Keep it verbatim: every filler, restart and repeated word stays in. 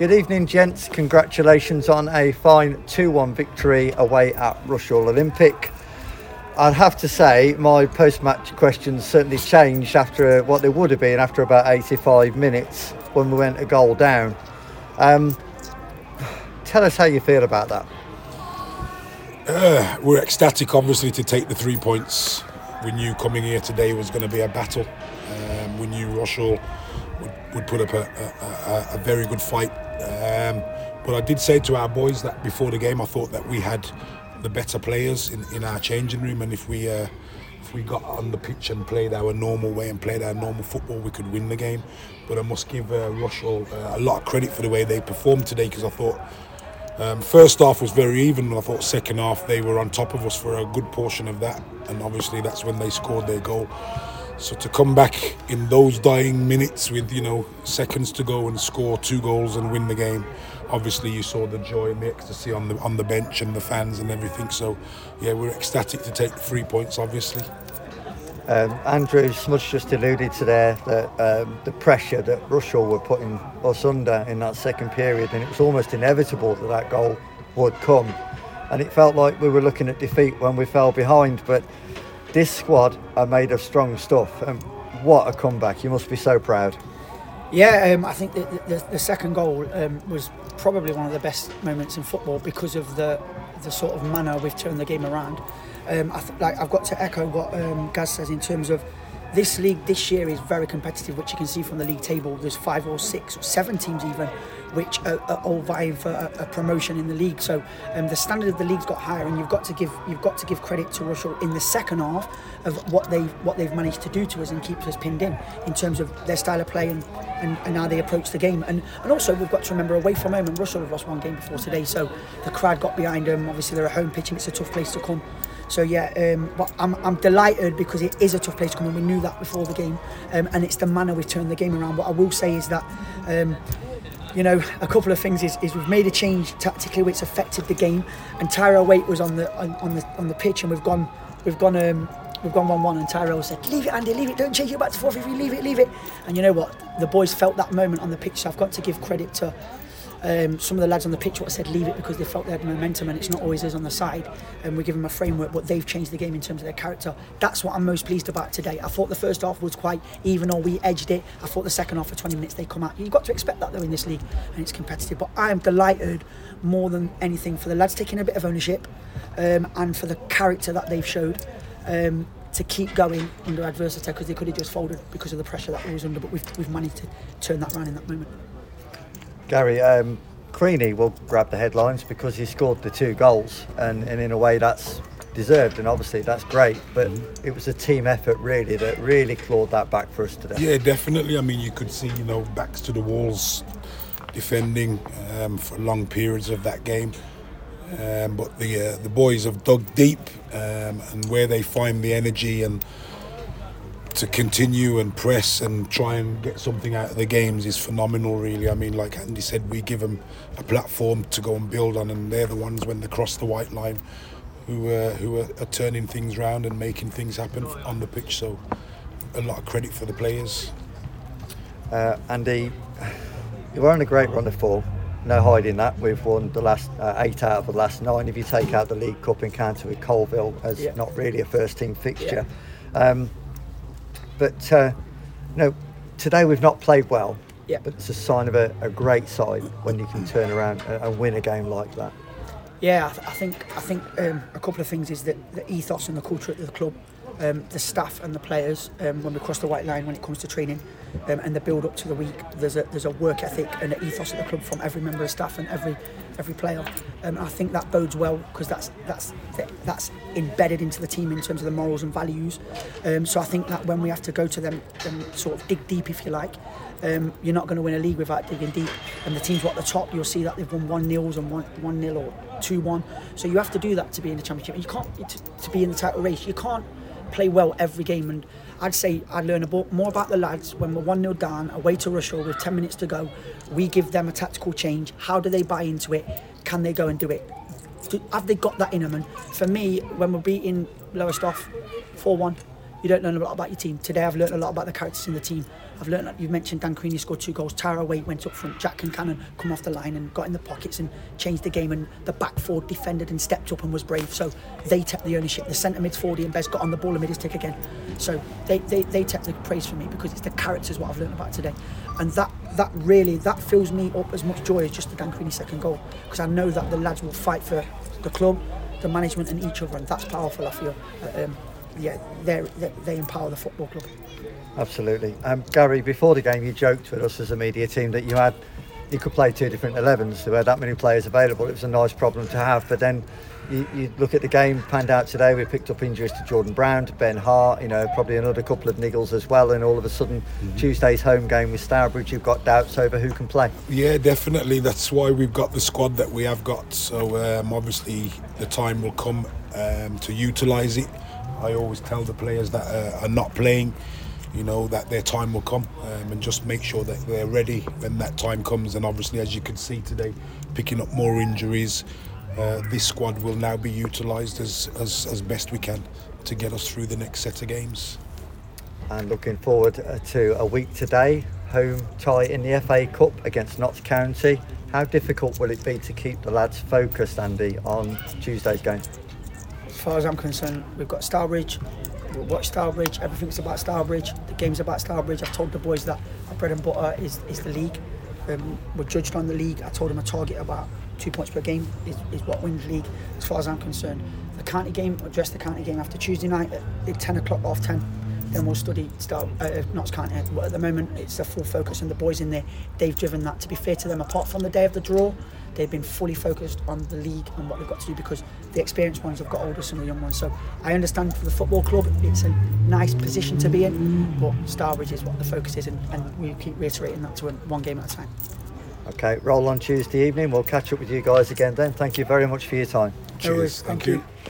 Good evening, gents. Congratulations on a fine two one victory away at Rushall Olympic. I'd have to say my post-match questions certainly changed after what they would have been after about eighty-five minutes when we went a goal down. Um, tell us how you feel about that. Uh, we're ecstatic, obviously, to take the three points. We knew coming here today was going to be a battle. Um, we knew Rushall would, would put up a, a, a, a very good fight. Um, but I did say to our boys that before the game, I thought that we had the better players in, in our changing room, and if we uh, if we got on the pitch and played our normal way and played our normal football, we could win the game. But I must give uh, Rushall uh, a lot of credit for the way they performed today, because I thought um, first half was very even, and I thought second half they were on top of us for a good portion of that, and obviously that's when they scored their goal. So to come back in those dying minutes with, you know, seconds to go and score two goals and win the game, obviously you saw the joy and the ecstasy on the on the bench and the fans and everything. So yeah, we're ecstatic to take the three points, obviously. Um, Andrew Smudge just alluded to there that um, the pressure that Rushall were putting us under in that second period, and it was almost inevitable that that goal would come. And it felt like we were looking at defeat when we fell behind, but this squad are made of strong stuff, and what a comeback. You must be so proud. Yeah, um, I think the, the, the second goal um, was probably one of the best moments in football because of the the sort of manner we've turned the game around. Um, I th- like I've got to echo what um, Gaz says in terms of this league this year is very competitive, which you can see from the league table. There's five or six or seven teams even, which are, are all vying for a, a promotion in the league. So um, the standard of the league's got higher, and you've got to give you've got to give credit to Rushall in the second half of what they've what they've managed to do to us and keeps us pinned in in terms of their style of play and, and, and how they approach the game. And and also we've got to remember, away from home, and Rushall have lost one game before today, so the crowd got behind them. Obviously they're at home pitch, and it's a tough place to come. So yeah, um, but I'm I'm delighted because it is a tough place to come, and we knew that before the game, um, and it's the manner we've turned the game around. What I will say is that, um, you know, a couple of things is, is we've made a change tactically which affected the game, and Tyrell Waite was on the on, on the on the pitch, and we've gone we've gone um, we've gone one one, and Tyrell said, "Leave it, Andy, leave it, don't change it back to four three, leave it, leave it." And you know what, the boys felt that moment on the pitch, so I've got to give credit to Um, some of the lads on the pitch. What I said, leave it, because they felt they had momentum, and it's not always us on the side, and we give them a framework, but they've changed the game in terms of their character. That's what I'm most pleased about today. I thought the first half was quite even, or we edged it. I thought the second half for twenty minutes they come out. You've got to expect that though in this league, and it's competitive, but I am delighted more than anything for the lads taking a bit of ownership um, and for the character that they've showed um, to keep going under adversity, because they could have just folded because of the pressure that we was under, but we've, we've managed to turn that around in that moment. Gary, um, Creaney will grab the headlines because he scored the two goals, and, and in a way that's deserved, and obviously that's great, but mm-hmm. It was a team effort really that really clawed that back for us today. Yeah, definitely. I mean, you could see, you know, backs to the walls defending um, for long periods of that game, um, but the uh, the boys have dug deep, um, and where they find the energy and to continue and press and try and get something out of the games is phenomenal, really. I mean, like Andy said, we give them a platform to go and build on, and they're the ones when they cross the white line who uh, who are, are turning things round and making things happen on the pitch. So a lot of credit for the players. Uh, Andy, you were on a great run of form. No hiding that. We've won the last uh, eight out of the last nine. If you take out the League Cup encounter with Colville, as yeah. not really a first-team fixture. Yeah. Um, But uh, no, today we've not played well, yeah. but it's a sign of a, a great side when you can turn around and, and win a game like that. Yeah, I, th- I think I think um, a couple of things is that the ethos and the culture at the club, um, the staff and the players, um, when we cross the white line when it comes to training um, and the build up to the week, there's a there's a work ethic and an ethos at the club from every member of staff and every every player. Um, I think that bodes well because that's that's that's embedded into the team in terms of the morals and values. Um, so I think that when we have to go to them, them sort of dig deep, if you like. Um, you're not going to win a league without digging deep, and the teams at the top, you'll see that they've won one nil and one nil or two one, so you have to do that to be in the championship. You can't to, to be in the title race, you can't play well every game, and I'd say I'd learn about, more about the lads when we're one nil down away to Rushall with ten minutes to go. We give them a tactical change. How do they buy into it? Can they go and do it? Do, have they got that in them? And for me, when we're beating Lowestoft four one, you don't learn a lot about your team. Today I've learned a lot about the characters in the team. I've learned that you've mentioned Dan Creaney scored two goals. Tyrell Waite went up front. Jack Cannon come off the line and got in the pockets and changed the game. And the back four defended and stepped up and was brave. So they took the ownership. The centre mids, Fordy and Bez, got on the ball and made his tick again. So they they, they took the praise for me because it's the characters what I've learned about today. And that that really, that fills me up as much joy as just the Dan Creaney second goal. Because I know that the lads will fight for the club, the management and each other, and that's powerful. I feel um, yeah, they they empower the football club. Absolutely. Um, Gary, before the game you joked with us as a media team that you had you could play two different elevens. There were that many players available. It was a nice problem to have, but then you, you look at the game panned out today. We picked up injuries to Jordan Brown, to Ben Hart, you know, probably another couple of niggles as well, and all of a sudden mm-hmm. Tuesday's home game with Stourbridge, you've got doubts over who can play. Yeah, definitely. That's why we've got the squad that we have got. So um, obviously the time will come um, to utilise it. I always tell the players that uh, are not playing, you know, that their time will come, um, and just make sure that they're ready when that time comes. And obviously, as you can see today, picking up more injuries, uh, this squad will now be utilised as, as, as best we can to get us through the next set of games. And looking forward to a week today, home tie in the F A Cup against Notts County. How difficult will it be to keep the lads focused, Andy, on Tuesday's game? As far as I'm concerned, we've got Stourbridge, we'll watch Stourbridge, everything's about Stourbridge, the game's about Stourbridge. I've told the boys that our bread and butter is, is the league. Um, we're judged on the league. I told them a target about two points per game is, is what wins the league, as far as I'm concerned. The county game, address the county game after Tuesday night at, at ten o'clock, off ten, then we'll study Star, uh, Notts County. But at the moment, it's a full focus, and the boys in there, they've driven that. To be fair to them, apart from the day of the draw, they've been fully focused on the league and what they've got to do, because the experienced ones have got older than the young ones. So I understand for the football club it's a nice position to be in, but Stourbridge is what the focus is, and, and we keep reiterating that to them, one game at a time. Okay, roll on Tuesday evening. We'll catch up with you guys again then. Thank you very much for your time. Cheers. Thank, Thank you. you.